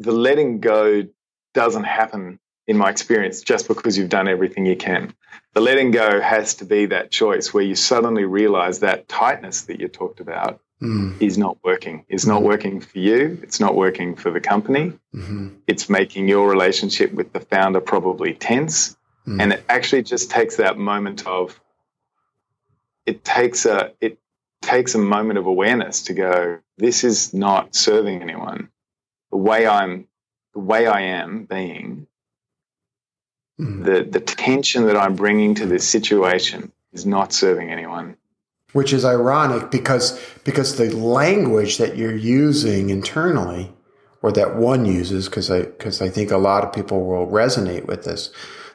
the letting go doesn't happen, in my experience, just because you've done everything you can. The letting go has to be that choice where you suddenly realize that tightness that you talked about is not working. It's not working for you. It's not working for the company. Mm-hmm. It's making your relationship with the founder probably tense. Mm. And it actually just takes that moment of, it takes a moment of awareness to go, this is not serving anyone. The way I am being, the tension that I'm bringing to this situation is not serving anyone. Which is ironic because the language that you're using internally, or that one uses, because I think a lot of people will resonate with this,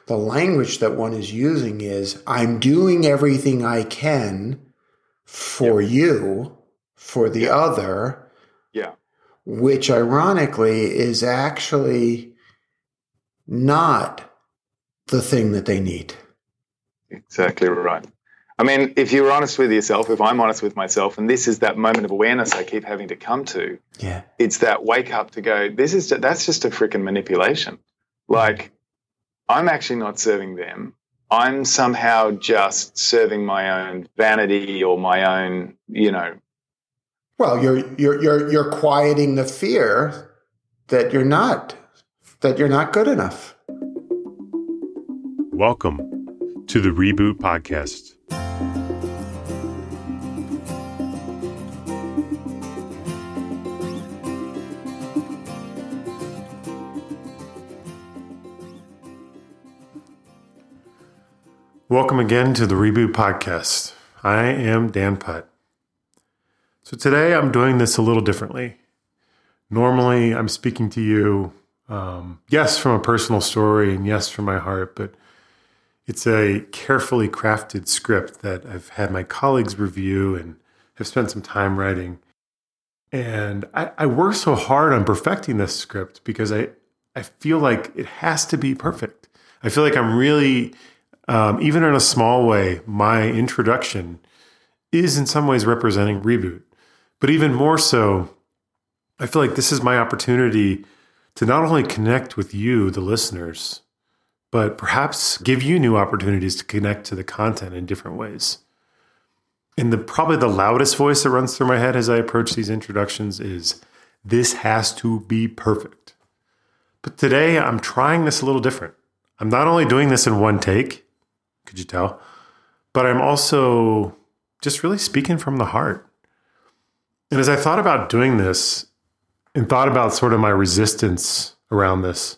the language that one is using is, I'm doing everything I can for you, for the other, which ironically is actually not the thing that they need. Exactly right. I mean, if you're honest with yourself, if I'm honest with myself, and this is that moment of awareness I keep having to come to, it's that wake up to go, that's just a freaking manipulation. Like, I'm actually not serving them. I'm somehow just serving my own vanity or my own, Well, you're quieting the fear that you're not good enough. Welcome to the Reboot Podcast. Welcome again to the Reboot Podcast. I am Dan Putt. So today I'm doing this a little differently. Normally I'm speaking to you, yes, from a personal story and yes, from my heart, but it's a carefully crafted script that I've had my colleagues review and have spent some time writing. And I work so hard on perfecting this script because I feel like it has to be perfect. I feel like I'm really, even in a small way, my introduction is in some ways representing Reboot. But even more so, I feel like this is my opportunity to not only connect with you, the listeners, but perhaps give you new opportunities to connect to the content in different ways. And probably the loudest voice that runs through my head as I approach these introductions is, this has to be perfect. But today I'm trying this a little different. I'm not only doing this in one take, could you tell, but I'm also just really speaking from the heart. And as I thought about doing this and thought about sort of my resistance around this,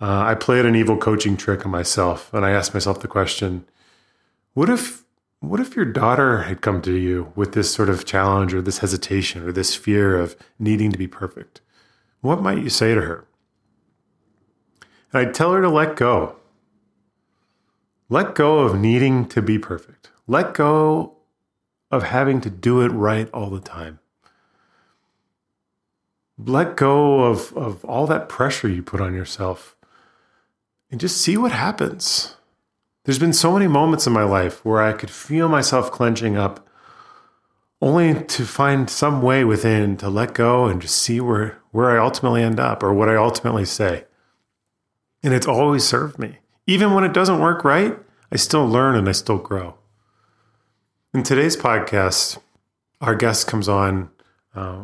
I played an evil coaching trick on myself, and I asked myself the question, what if your daughter had come to you with this sort of challenge or this hesitation or this fear of needing to be perfect? What might you say to her? And I'd tell her to let go. Let go of needing to be perfect. Let go of having to do it right all the time. Let go of all that pressure you put on yourself. And just see what happens. There's been so many moments in my life where I could feel myself clenching up only to find some way within to let go and just see where I ultimately end up or what I ultimately say. And it's always served me. Even when it doesn't work right, I still learn and I still grow. In today's podcast, our guest comes on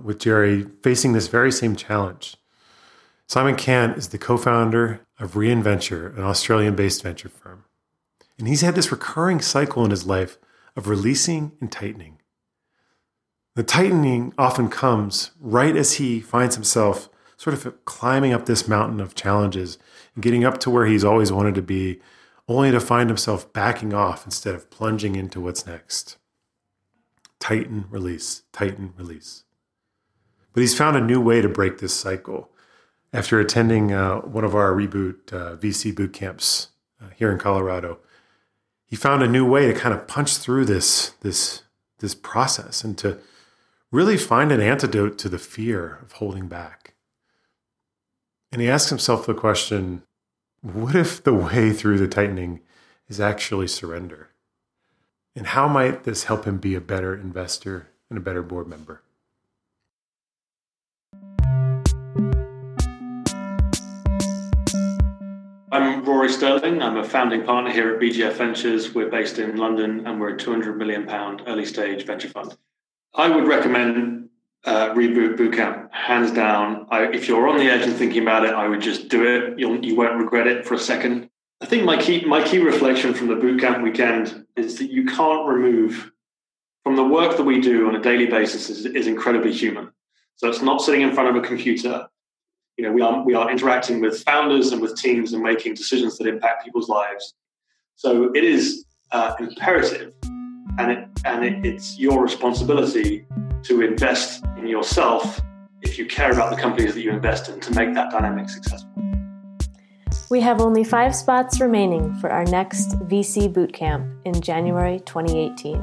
with Jerry facing this very same challenge. Simon Cant is the co-founder of Reinventure, an Australian-based venture firm. And he's had this recurring cycle in his life of releasing and tightening. The tightening often comes right as he finds himself sort of climbing up this mountain of challenges and getting up to where he's always wanted to be, only to find himself backing off instead of plunging into what's next. Tighten, release, tighten, release. But he's found a new way to break this cycle. After attending one of our Reboot VC boot camps here in Colorado, he found a new way to kind of punch through this process and to really find an antidote to the fear of holding back. And he asks himself the question, what if the way through the tightening is actually surrender? And how might this help him be a better investor and a better board member? I'm Rory Sterling. I'm a founding partner here at BGF Ventures. We're based in London and we're a £200 million early stage venture fund. I would recommend Reboot Bootcamp, hands down. If you're on the edge and thinking about it, I would just do it. You won't regret it for a second. I think my key reflection from the bootcamp weekend is that you can't remove from the work that we do on a daily basis is incredibly human. So it's not sitting in front of a computer. You know, we are interacting with founders and with teams and making decisions that impact people's lives. So it is imperative, and it's your responsibility to invest in yourself if you care about the companies that you invest in to make that dynamic successful. We have only 5 spots remaining for our next VC bootcamp in January 2018.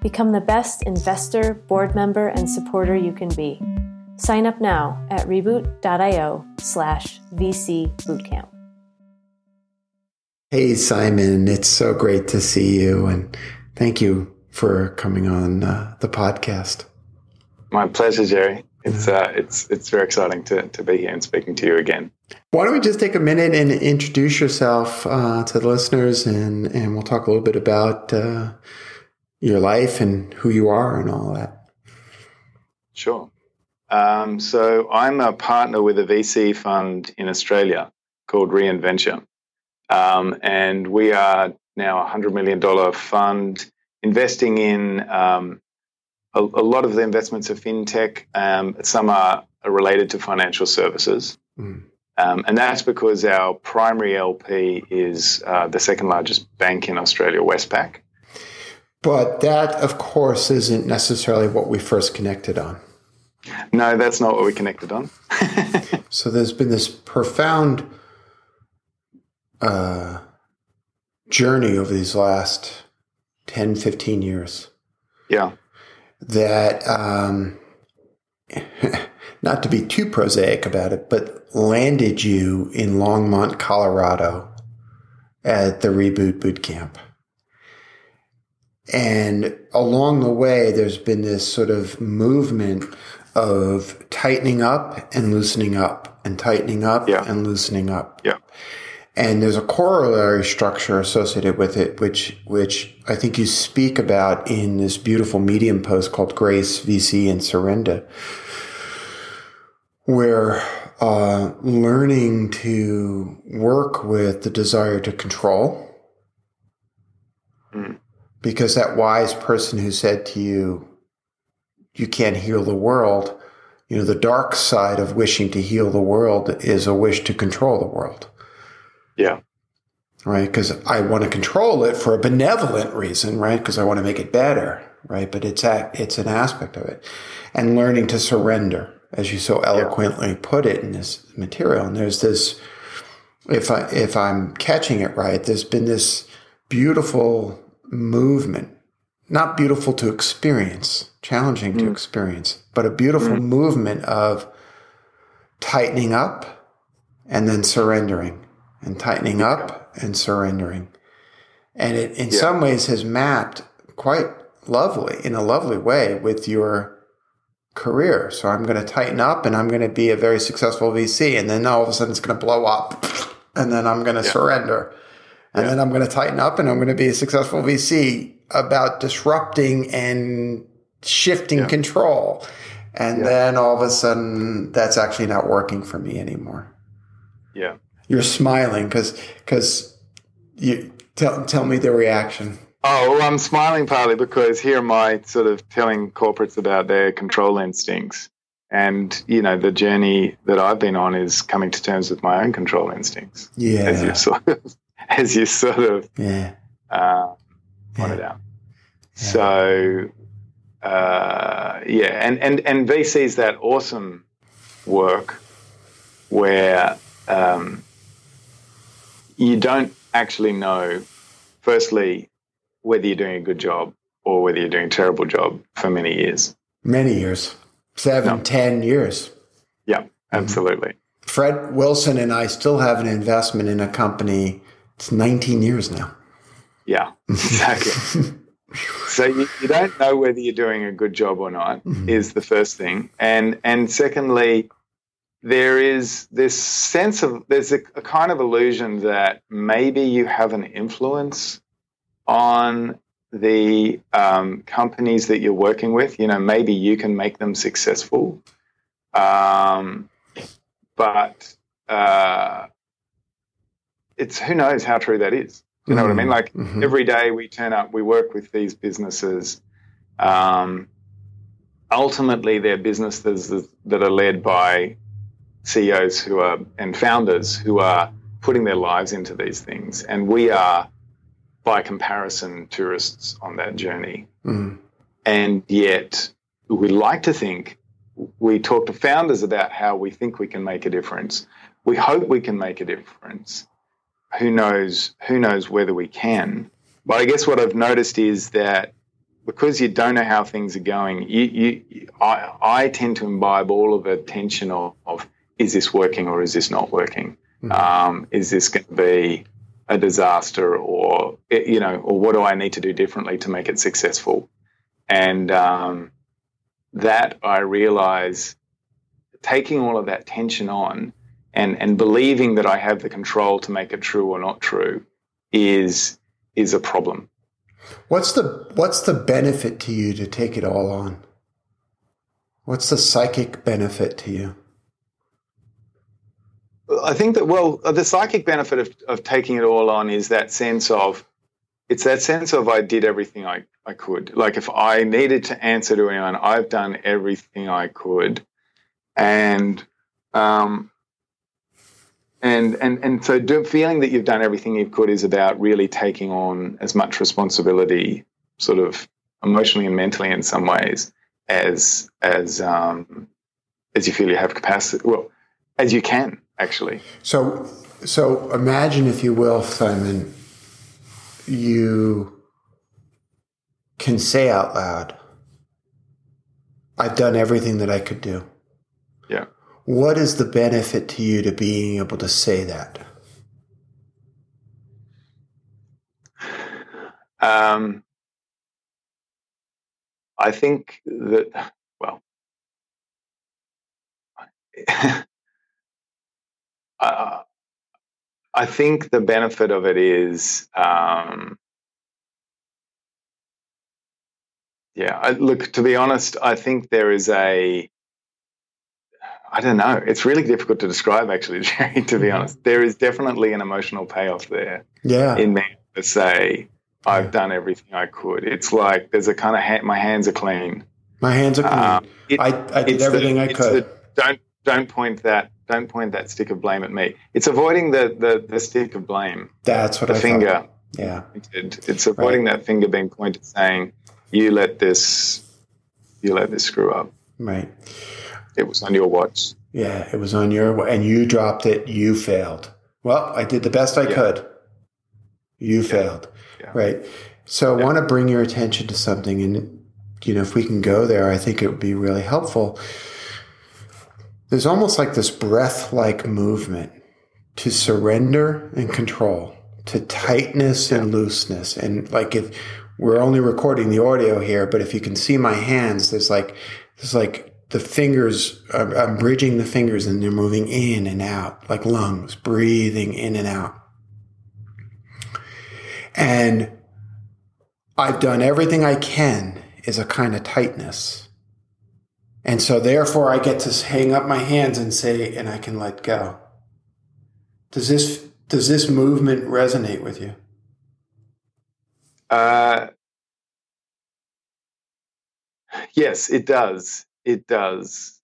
Become the best investor, board member, and supporter you can be. Sign up now at reboot.io/VC bootcamp. Hey, Simon, it's so great to see you, and thank you for coming on the podcast. My pleasure, Jerry. It's very exciting to be here and speaking to you again. Why don't we just take a minute and introduce yourself to the listeners, and we'll talk a little bit about your life and who you are and all that. Sure. So I'm a partner with a VC fund in Australia called Reinventure. And we are now a $100 million fund investing in a lot of the investments of fintech. Some are related to financial services. Mm. And that's because our primary LP is the second largest bank in Australia, Westpac. But that, of course, isn't necessarily what we first connected on. No, that's not what we connected on. So there's been this profound journey over these last 10, 15 years. Yeah. That, not to be too prosaic about it, but landed you in Longmont, Colorado at the Reboot Bootcamp. And along the way, there's been this sort of movement of tightening up and loosening up and tightening up and loosening up. Yeah. And there's a corollary structure associated with it, which I think you speak about in this beautiful Medium post called Grace, VC, and Surrender, where learning to work with the desire to control, because that wise person who said to you, you can't heal the world. You know, the dark side of wishing to heal the world is a wish to control the world. Yeah. Right? Because I want to control it for a benevolent reason, right? Because I want to make it better, right? But it's an aspect of it. And learning to surrender, as you so eloquently put it in this material. And there's this, if I'm catching it right, there's been this beautiful movement. Not beautiful to experience, challenging to experience, but a beautiful movement of tightening up and then surrendering, and tightening up and surrendering. And it, in some ways, has mapped quite lovely, in a lovely way, with your career. So I'm going to tighten up and I'm going to be a very successful VC, and then all of a sudden it's going to blow up, and then I'm going to surrender. And then I'm going to tighten up and I'm going to be a successful VC about disrupting and shifting control. And then all of a sudden, that's actually not working for me anymore. Yeah. You're smiling because you tell me the reaction. Oh, well, I'm smiling partly because here am I sort of telling corporates about their control instincts. And, you know, the journey that I've been on is coming to terms with my own control instincts. Yeah. As you sort of pointed out. Yeah. So, and VC's that awesome work where you don't actually know, firstly, whether you're doing a good job or whether you're doing a terrible job for many years. 10 years. Yeah, absolutely. Mm-hmm. Fred Wilson and I still have an investment in a company. It's 19 years now. Yeah, exactly. So you don't know whether you're doing a good job or not is the first thing. And secondly, there is this sense of, there's a kind of illusion that maybe you have an influence on the companies that you're working with. You know, maybe you can make them successful. But it's, who knows how true that is. You know what I mean? Like every day we turn up, we work with these businesses. Ultimately, they're businesses that are led by CEOs who are, and founders who are putting their lives into these things. And we are, by comparison, tourists on that journey. And yet we like to think, we talk to founders about how we think we can make a difference. We hope we can make a difference. Who knows whether we can. But I guess what I've noticed is that because you don't know how things are going, I tend to imbibe all of the tension of is this working or is this not working? Is this going to be a disaster, or, you know, or what do I need to do differently to make it successful? And that I realize, taking all of that tension on and believing that I have the control to make it true or not true is a problem. What's the benefit to you to take it all on? What's the psychic benefit to you? I think that, the psychic benefit of taking it all on is that sense of I did everything I could. Like if I needed to answer to anyone, I've done everything I could. And so feeling that you've done everything you could is about really taking on as much responsibility, sort of emotionally and mentally in some ways, as you feel you have capacity, as you can actually. So imagine, if you will, Simon, you can say out loud, I've done everything that I could do. Yeah. What is the benefit to you to being able to say that? I think that, I think the benefit of it is, to be honest, I think there is I don't know. It's really difficult to describe, actually, Jerry, to be honest. There is definitely an emotional payoff there. Yeah. In me to say, I've done everything I could. It's like there's a kind of my hands are clean. My hands are clean. I did everything I could. Don't point that stick of blame at me. It's avoiding the stick of blame. That's what I thought. The finger. Yeah. It's avoiding that finger being pointed, saying, you let this screw up. Right. It was on your watch. Yeah, it was on your watch. And you dropped it. You failed. Well, I did the best I could. You failed. Yeah. Right. So I want to bring your attention to something. And, you know, if we can go there, I think it would be really helpful. There's almost like this breath-like movement to surrender and control, to tightness and looseness. And like, if we're only recording the audio here, but if you can see my hands, there's like, the fingers, I'm bridging the fingers and they're moving in and out, like lungs, breathing in and out. And I've done everything I can is a kind of tightness. And so therefore I get to hang up my hands and say, and I can let go. Does this movement resonate with you? Yes, it does. It does,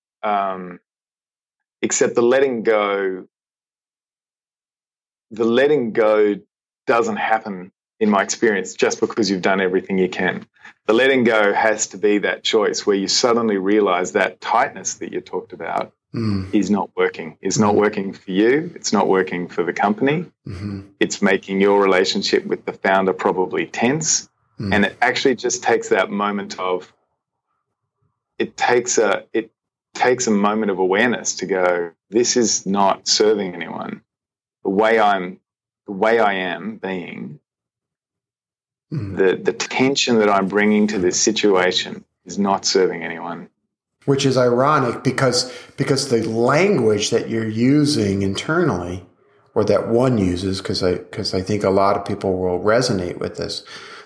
except the letting go doesn't happen, in my experience, just because you've done everything you can. The letting go has to be that choice where you suddenly realize that tightness that you talked about is not working. It's not working for you. It's not working for the company. It's making your relationship with the founder probably tense. And it actually just takes that moment of, It takes a moment of awareness to go, this is not serving anyone. The way I am being, the tension that I'm bringing to this situation is not serving anyone. which is ironic because the language that you're using internally, or that one uses, because I think a lot of people will resonate with this,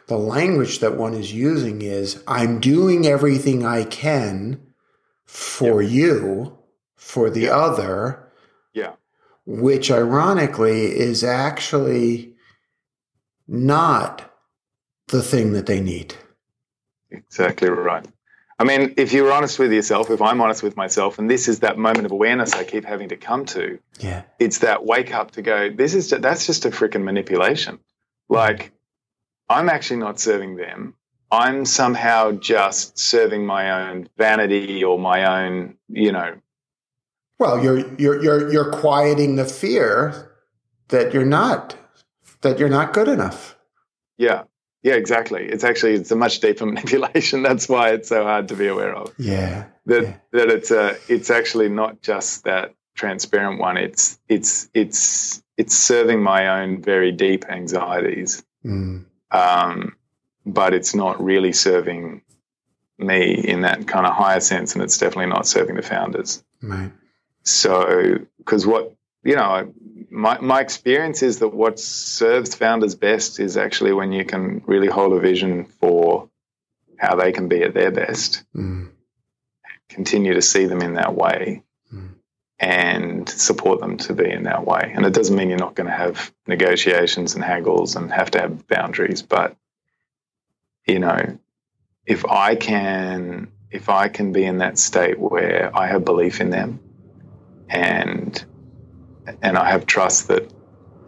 the language that one is using is, I'm doing everything I can for you, for the other, which ironically is actually not the thing that they need. Exactly right. I mean, if you're honest with yourself, if I'm honest with myself, and this is that moment of awareness I keep having to come to, it's that wake up to go, that's just a frickin' manipulation. Like, I'm actually not serving them. I'm somehow just serving my own vanity or my own, you know. Well, you're quieting the fear that you're not good enough. Yeah. Yeah, exactly. It's a much deeper manipulation. That's why it's so hard to be aware of. That it's actually not just that transparent one. It's serving my own very deep anxieties, but it's not really serving me in that kind of higher sense, and it's definitely not serving the founders. Right. So, because my experience is that what serves founders best is actually when you can really hold a vision for how they can be at their best, continue to see them in that way, and support them to be in that way. And it doesn't mean you're not going to have negotiations and haggles and have to have boundaries, but, you know, if I can be in that state where I have belief in them and I have trust that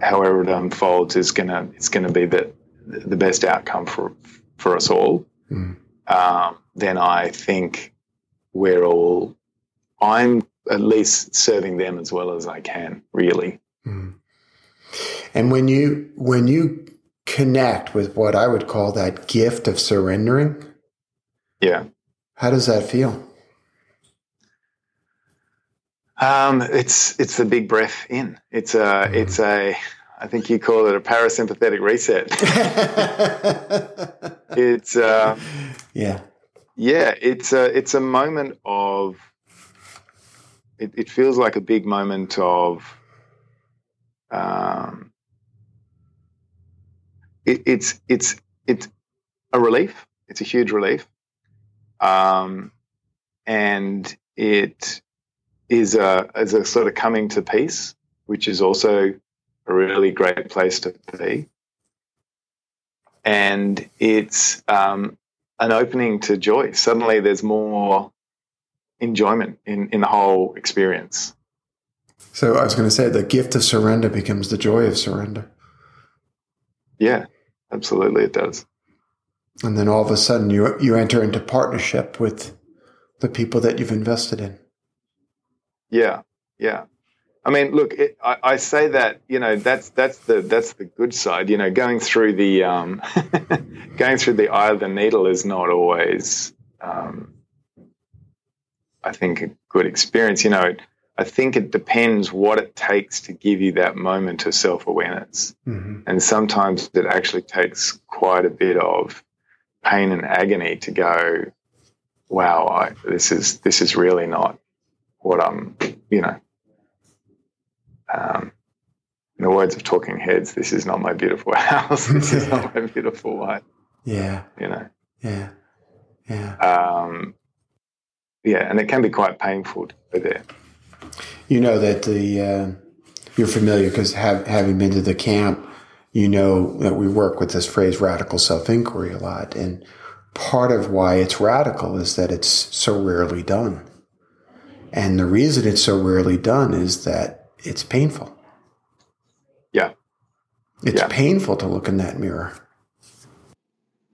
however it unfolds it's gonna be the best outcome for us all, then I think I'm at least serving them as well as I can, really. And when you connect with what I would call that gift of surrendering, how does that feel? It's a big breath in. I think you call it a parasympathetic reset. It's a moment of, it feels like a big moment of, it's a relief. It's a huge relief. And it is a sort of coming to peace, which is also a really great place to be. And it's an opening to joy. Suddenly there's more enjoyment in the whole experience. So I was going to say the gift of surrender becomes the joy of surrender. Yeah, absolutely it does. And then all of a sudden you enter into partnership with the people that you've invested in. Yeah. I mean, look, I say that, you know, that's the good side. You know, going through the eye of the needle is not always, I think, a good experience. You know, I think it depends what it takes to give you that moment of self-awareness. And sometimes it actually takes quite a bit of pain and agony to go, wow, this is really not what I'm, you know, in the words of Talking Heads, this is not my beautiful house. This is not my beautiful wife. Yeah. You know. Yeah. Yeah. Yeah, and it can be quite painful to go there. You know that you're familiar because having been to the camp, you know that we work with this phrase radical self-inquiry a lot. And part of why it's radical is that it's so rarely done. And the reason it's so rarely done is that it's painful. Yeah. It's painful to look in that mirror.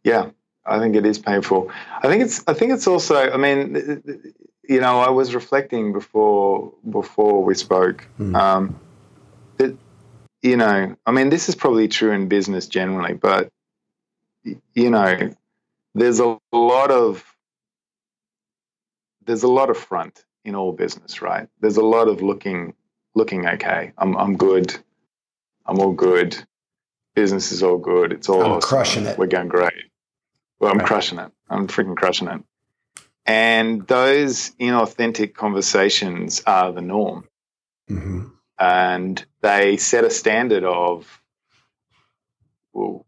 Yeah, I think it is painful. I think it's also, I mean, you know, I was reflecting before we spoke. That, you know, I mean, this is probably true in business generally, but, you know, there's a lot of front in all business, right? There's a lot of looking okay. I'm good. I'm all good. Business is all good. It's all awesome. Crushing it. We're going great. Well, I'm crushing it. I'm freaking crushing it. And those inauthentic conversations are the norm. Mm-hmm. And they set a standard of, well,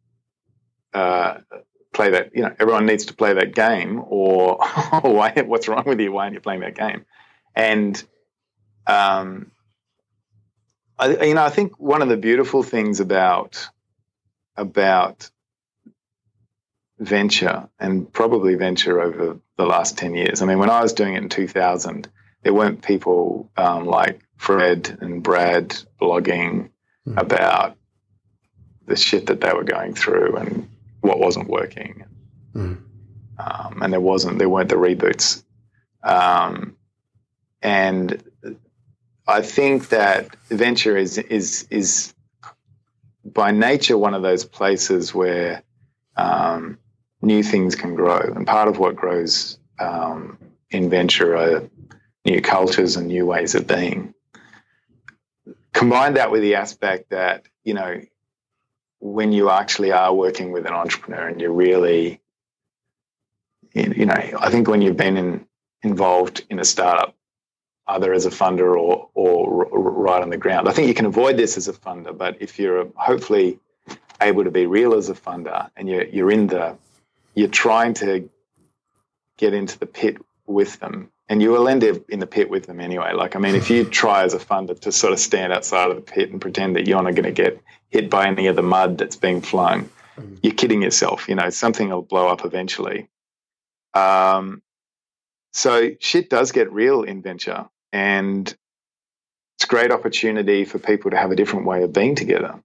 play that, everyone needs to play that game, or what's wrong with you? Why aren't you playing that game? And, I think one of the beautiful things about venture, and probably venture over the last 10 years. I mean, when I was doing it in 2000, there weren't people like Fred and Brad blogging mm-hmm. about the shit that they were going through and what wasn't working. Mm-hmm. And there weren't the reboots. And I think that venture is by nature one of those places where new things can grow. And part of what grows in venture are new cultures and new ways of being. Combine that with the aspect that, when you actually are working with an entrepreneur and you're really, I think when you've been involved in a startup, either as a funder or right on the ground. I think you can avoid this as a funder, but if you're hopefully able to be real as a funder and you're trying to get into the pit with them, and you will end up in the pit with them anyway. If you try as a funder to sort of stand outside of the pit and pretend that you're not going to get hit by any of the mud that's being flung, you're kidding yourself. Something will blow up eventually. So shit does get real in venture. And it's a great opportunity for people to have a different way of being together.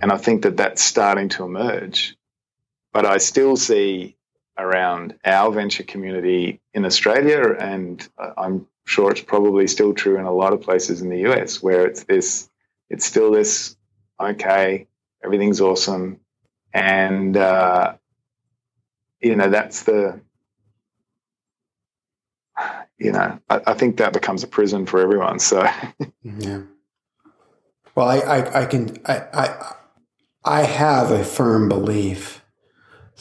And I think that that's starting to emerge. But I still see around our venture community in Australia, and I'm sure it's probably still true in a lot of places in the US, where it's still this, okay, everything's awesome. And, that's the... I think that becomes a prison for everyone. So, yeah. Well, I have a firm belief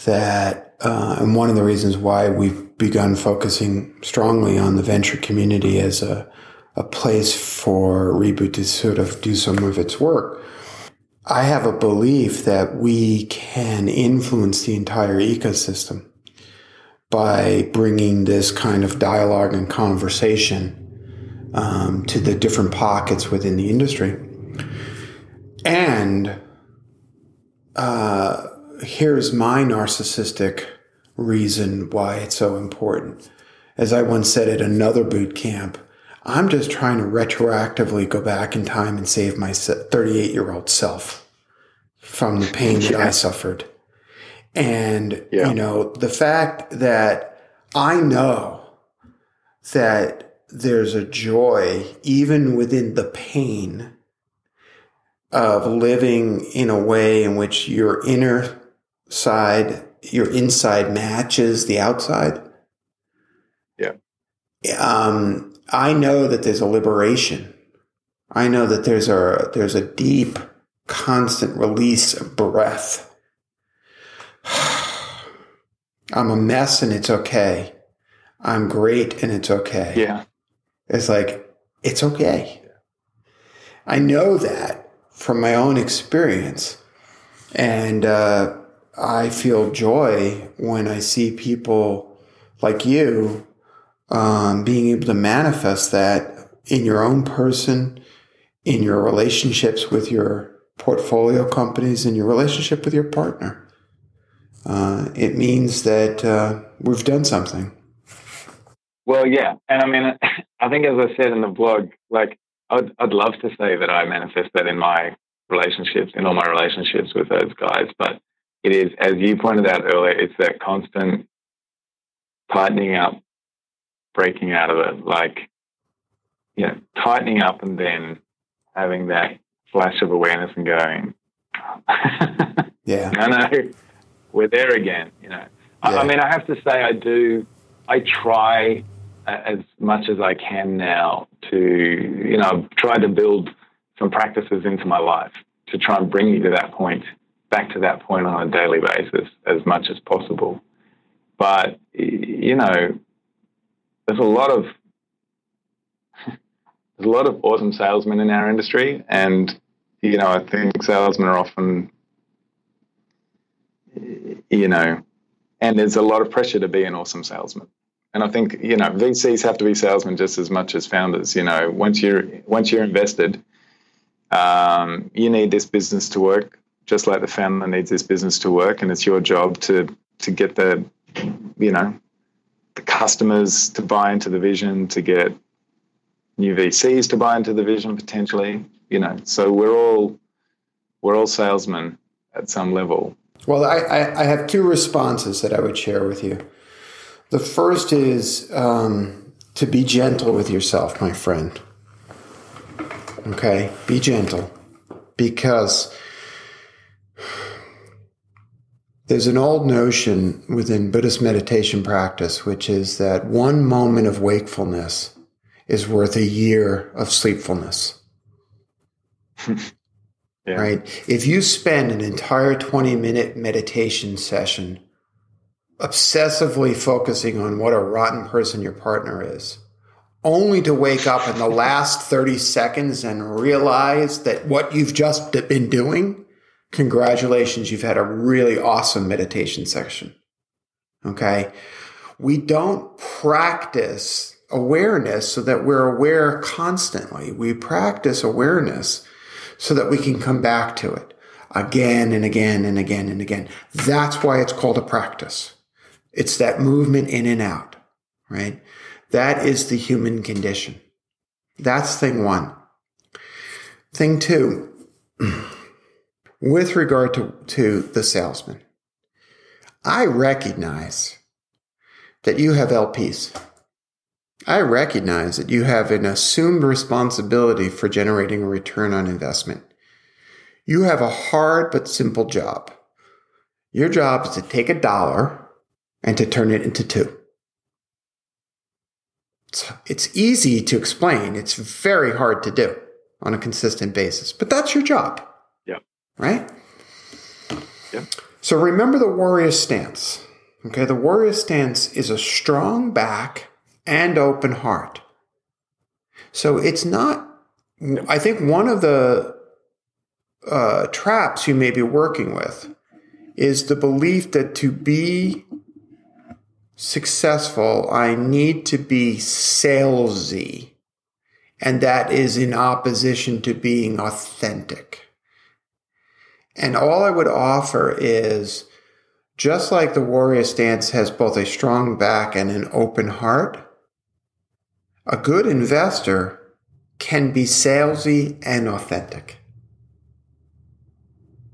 that, and one of the reasons why we've begun focusing strongly on the venture community as a place for Reboot to sort of do some of its work. I have a belief that we can influence the entire ecosystem by bringing this kind of dialogue and conversation to the different pockets within the industry. And here's my narcissistic reason why it's so important. As I once said at another boot camp, I'm just trying to retroactively go back in time and save my 38-year-old self from the pain that I suffered. And, the fact that I know that there's a joy even within the pain of living in a way in which your inside matches the outside. Yeah. I know that there's a liberation. I know that there's a deep, constant release of breath. I'm a mess and it's okay. I'm great and it's okay. Yeah. It's like, it's okay. I know that from my own experience. And I feel joy when I see people like you being able to manifest that in your own person, in your relationships with your portfolio companies, in your relationship with your partner. It means that we've done something. Well, yeah. And I mean, I think as I said in the blog, I'd love to say that I manifest that in all my relationships with those guys. But it is, as you pointed out earlier, it's that constant tightening up, breaking out of it, tightening up and then having that flash of awareness and going, yeah, no. We're there again, Yeah. I mean, I have to say I try as much as I can now to, I've tried to build some practices into my life to try and bring me to that point, back to that point on a daily basis as much as possible. But, there's a lot of awesome salesmen in our industry, and you know, I think salesmen are often, you know, and there's a lot of pressure to be an awesome salesman. And I think, you know, VCs have to be salesmen just as much as founders. You know, once you're invested, you need this business to work, just like the founder needs this business to work, and it's your job to get the, you know, the customers to buy into the vision, to get new VCs to buy into the vision potentially. You know, so we're all salesmen at some level. Well, I have two responses that I would share with you. The first is to be gentle with yourself, my friend. Okay, be gentle, because there's an old notion within Buddhist meditation practice, which is that one moment of wakefulness is worth a year of sleepfulness. Yeah. Right? If you spend an entire 20-minute meditation session obsessively focusing on what a rotten person your partner is, only to wake up in the last 30 seconds and realize that what you've just been doing, congratulations, you've had a really awesome meditation session. Okay? We don't practice awareness so that we're aware constantly. We practice awareness so that we can come back to it again and again and again and again. That's why it's called a practice. It's that movement in and out, right? That is the human condition. That's thing one. Thing two, with regard to the salesman, I recognize that you have LPs. I recognize that you have an assumed responsibility for generating a return on investment. You have a hard but simple job. Your job is to take $1 and to turn it into $2. It's easy to explain. It's very hard to do on a consistent basis, but that's your job. Yeah. Right? Yeah. So remember the warrior stance. Okay. The warrior stance is a strong back and open heart. So it's not, I think one of the traps you may be working with is the belief that to be successful, I need to be salesy. And that is in opposition to being authentic. And all I would offer is, just like the warrior stance has both a strong back and an open heart, a good investor can be salesy and authentic.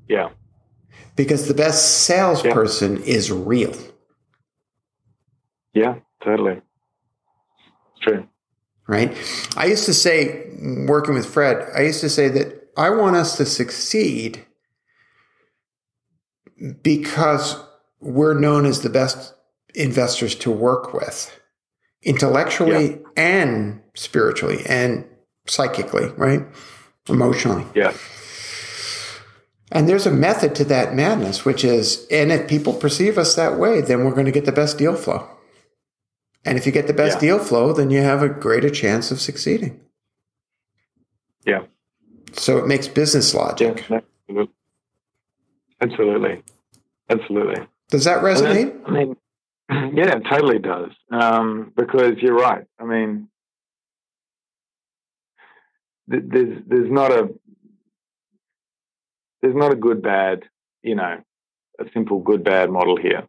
Yeah. Because the best salesperson is real. Yeah, totally. It's true. Right? I used to say, working with Fred, I used to say that I want us to succeed because we're known as the best investors to work with intellectually and spiritually and psychically, right? Emotionally. Yeah. And there's a method to that madness, which is, and if people perceive us that way, then we're going to get the best deal flow. And if you get the best deal flow, then you have a greater chance of succeeding. Yeah. So it makes business logic. Yeah, absolutely. Does that resonate? I mean, yeah, it totally does. Because you're right. I mean, there's not a good bad, you know, a simple good bad model here.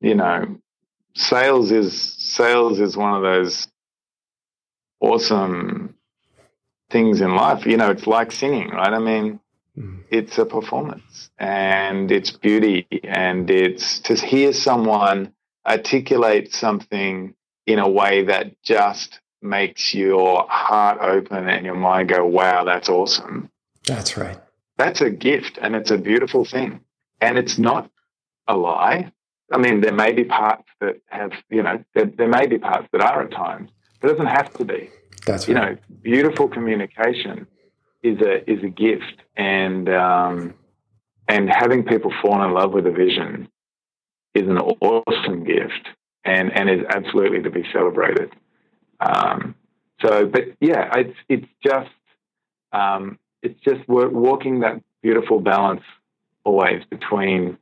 You know, sales is one of those awesome things in life. You know, it's like singing, right? I mean, it's a performance and it's beauty, and it's to hear someone articulate something in a way that just makes your heart open and your mind go, wow, that's awesome. That's right. That's a gift, and it's a beautiful thing. And it's not a lie. I mean, there may be parts that have, you know, there may be parts that are at times. It doesn't have to be. That's right. You know, beautiful communication is a gift, and having people fall in love with a vision is an awesome gift and is absolutely to be celebrated. But yeah, it's just we're walking that beautiful balance always between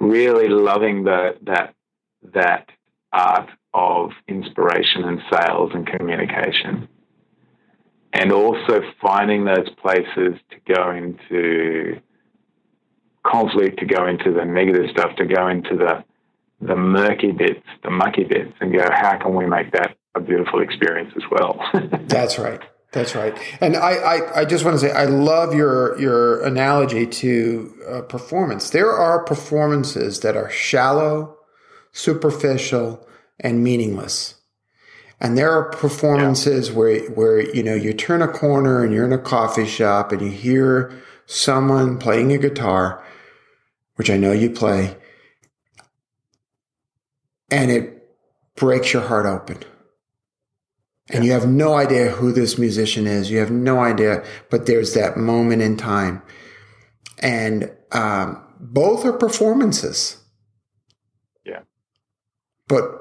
really loving that art of inspiration and sales and communication, and also finding those places to go into conflict, to go into the negative stuff, to go into the murky bits, the mucky bits, and go, how can we make that a beautiful experience as well? That's right. That's right. And I just want to say, I love your analogy to performance. There are performances that are shallow, superficial, and meaningless. And there are performances where, you know, you turn a corner and you're in a coffee shop and you hear someone playing a guitar, which I know you play, and it breaks your heart open. And you have no idea who this musician is. You have no idea, but there's that moment in time. And both are performances. Yeah. But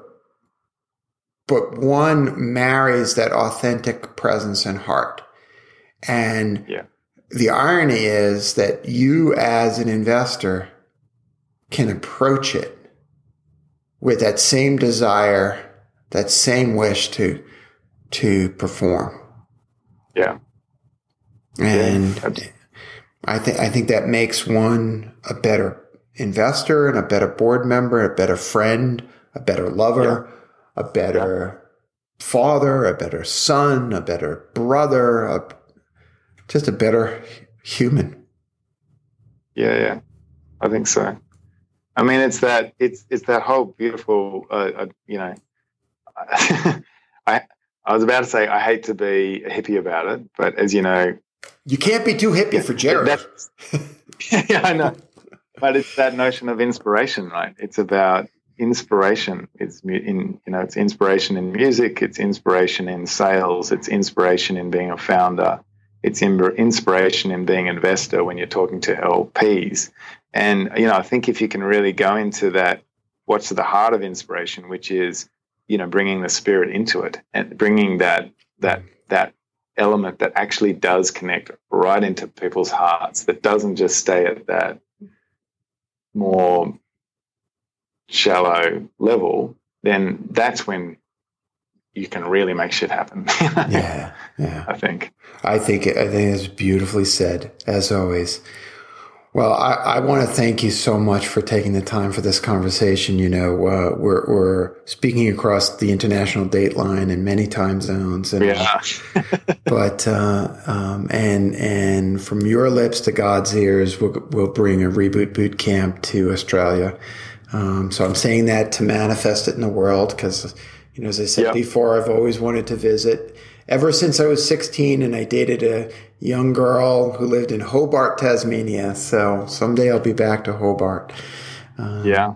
one marries that authentic presence and heart. And the irony is that you as an investor can approach it with that same desire, that same wish to perform. Yeah. And I think that makes one a better investor and a better board member, a better friend, a better lover, a better father, a better son, a better brother, just a better human. Yeah. I think so. I mean, it's that whole beautiful, you know, I was about to say I hate to be a hippie about it, but as you know... You can't be too hippie for Jerry. Yeah, I know. But it's that notion of inspiration, right? It's about inspiration. It's inspiration in music. It's inspiration in sales. It's inspiration in being a founder. It's inspiration in being an investor when you're talking to LPs. And, you know, I think if you can really go into that, what's at the heart of inspiration, which is, you know, bringing the spirit into it and bringing that element that actually does connect right into people's hearts, that doesn't just stay at that more shallow level, then that's when you can really make shit happen. Yeah. I think it's beautifully said, as always. Well, I want to thank you so much for taking the time for this conversation. You know, we're speaking across the international dateline and many time zones. And, but and from your lips to God's ears, we'll bring a Reboot Boot Camp to Australia. So I'm saying that to manifest it in the world because, you know, as I said before, I've always wanted to visit. Ever since I was 16 and I dated a young girl who lived in Hobart, Tasmania. So someday I'll be back to Hobart. Or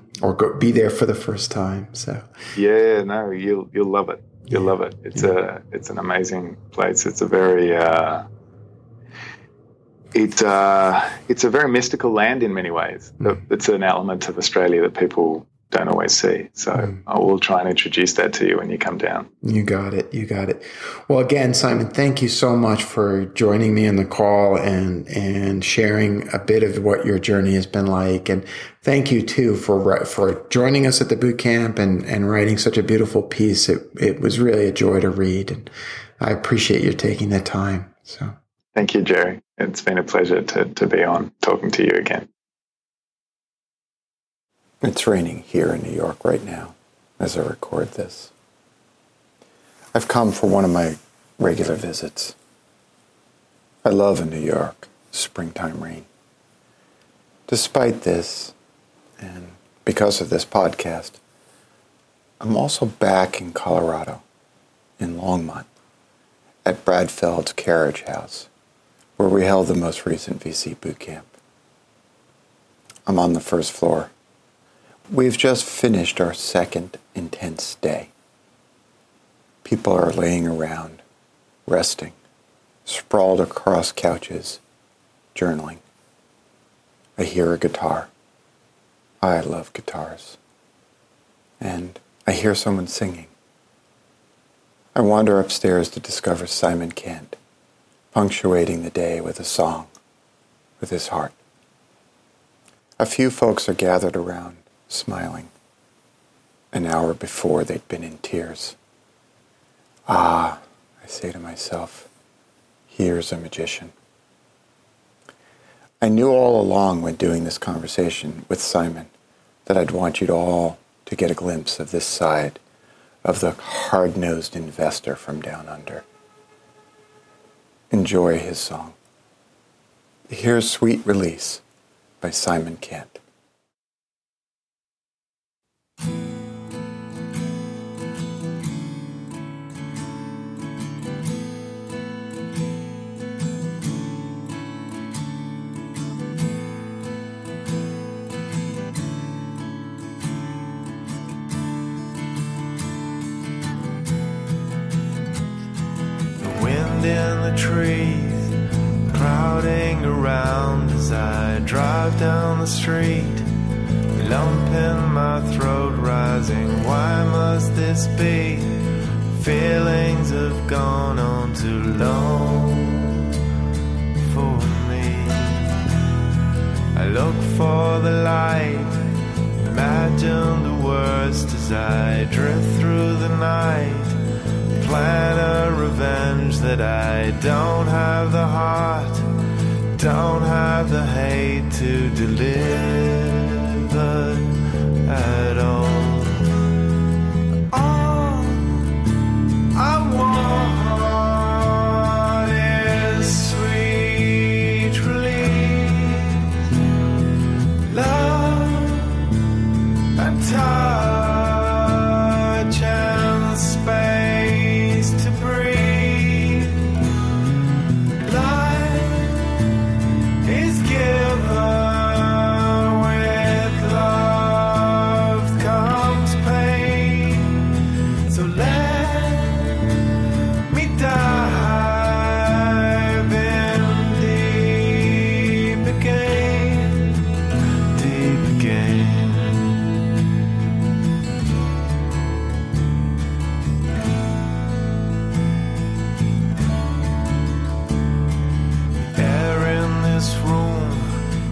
be there for the first time. So you'll love it. You'll love it. It's it's an amazing place. It's a very it's a very mystical land in many ways. It's an element of Australia that people don't always see. So I will try and introduce that to you when you come down. You got it. Well, again, Simon, thank you so much for joining me on the call and sharing a bit of what your journey has been like. And thank you too for joining us at the boot camp and writing such a beautiful piece. It was really a joy to read, and I appreciate you taking the time. So thank you, Jerry. It's been a pleasure to be on talking to you again. It's raining here in New York right now as I record this. I've come for one of my regular visits. I love in New York springtime rain. Despite this, and because of this podcast, I'm also back in Colorado, in Longmont, at Bradfeld's Carriage House, where we held the most recent VC boot camp. I'm on the first floor. We've just finished our second intense day. People are laying around, resting, sprawled across couches, journaling. I hear a guitar. I love guitars. And I hear someone singing. I wander upstairs to discover Simon Cant, punctuating the day with a song, with his heart. A few folks are gathered around, smiling. An hour before, they'd been in tears. Ah, I say to myself, here's a magician. I knew all along when doing this conversation with Simon that I'd want you to all to get a glimpse of this side of the hard-nosed investor from down under. Enjoy his song. Here's Sweet Release by Simon Cant. In the trees crowding around as I drive down the street, lump in my throat rising, why must this be? Feelings have gone on too long for me. I look for the light, imagine the worst as I drift through the night, plan a revenge that I don't have the heart, don't have the hate to deliver at all. All I want is sweet relief, love and touch and space to breathe. Life is given with love comes pain, so let me dive in deep again, deep again.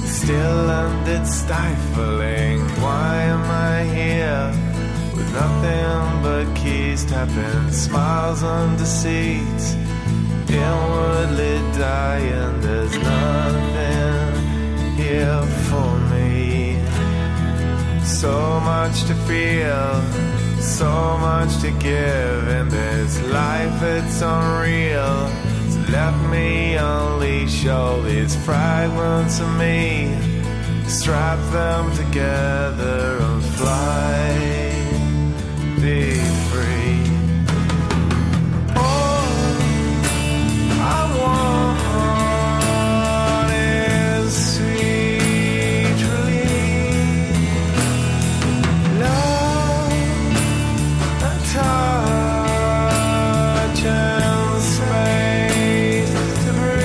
Still and it's stifling. Why am I here with nothing but keys tapping, smiles under seats, inwardly dying? There's nothing here for me. So much to feel, so much to give in this life, it's unreal. Let me unleash all these fragments of me, strap them together and fly, be free. All I want is sweet relief, love and touch and space given way.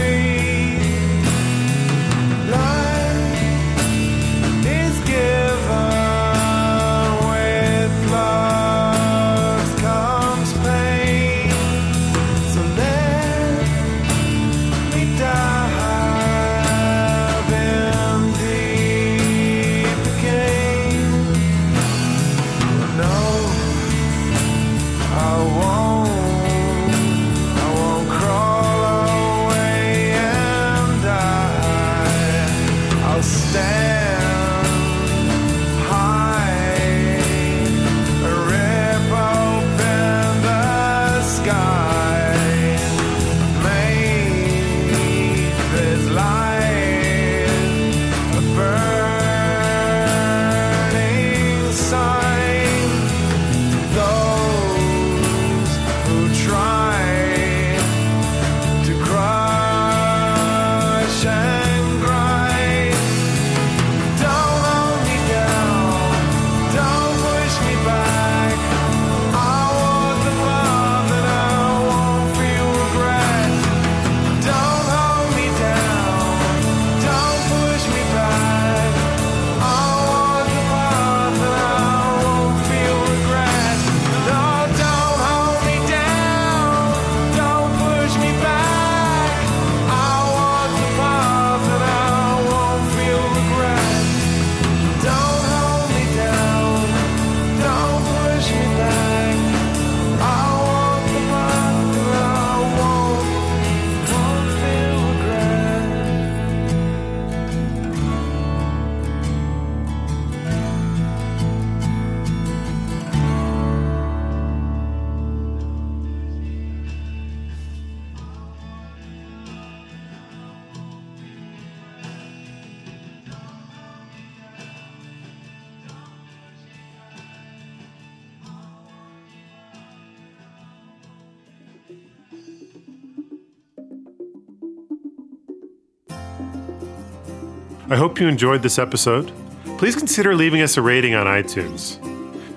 I hope you enjoyed this episode. Please consider leaving us a rating on iTunes.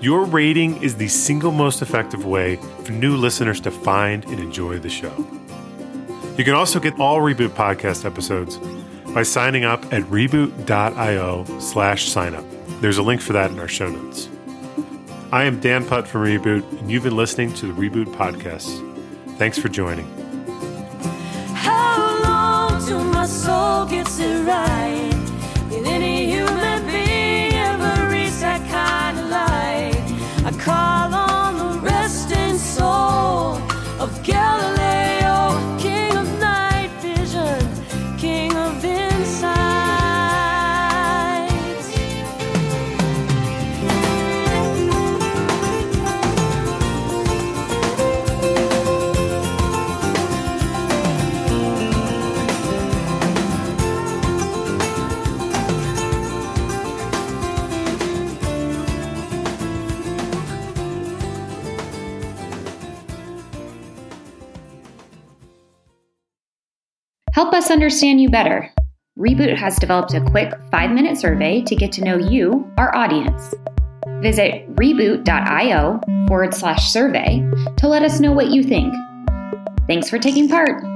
Your rating is the single most effective way for new listeners to find and enjoy the show. You can also get all Reboot podcast episodes by signing up at reboot.io/signup. There's a link for that in our show notes. I am Dan Putt from Reboot, and you've been listening to the Reboot Podcast. Thanks for joining. How long till my soul gets it right? Will any human being ever reach that kind of light? I call on the resting soul of Galileo, king of night vision, king of insight. Help us understand you better. Reboot has developed a quick 5-minute survey to get to know you, our audience. Visit reboot.io/survey to let us know what you think. Thanks for taking part.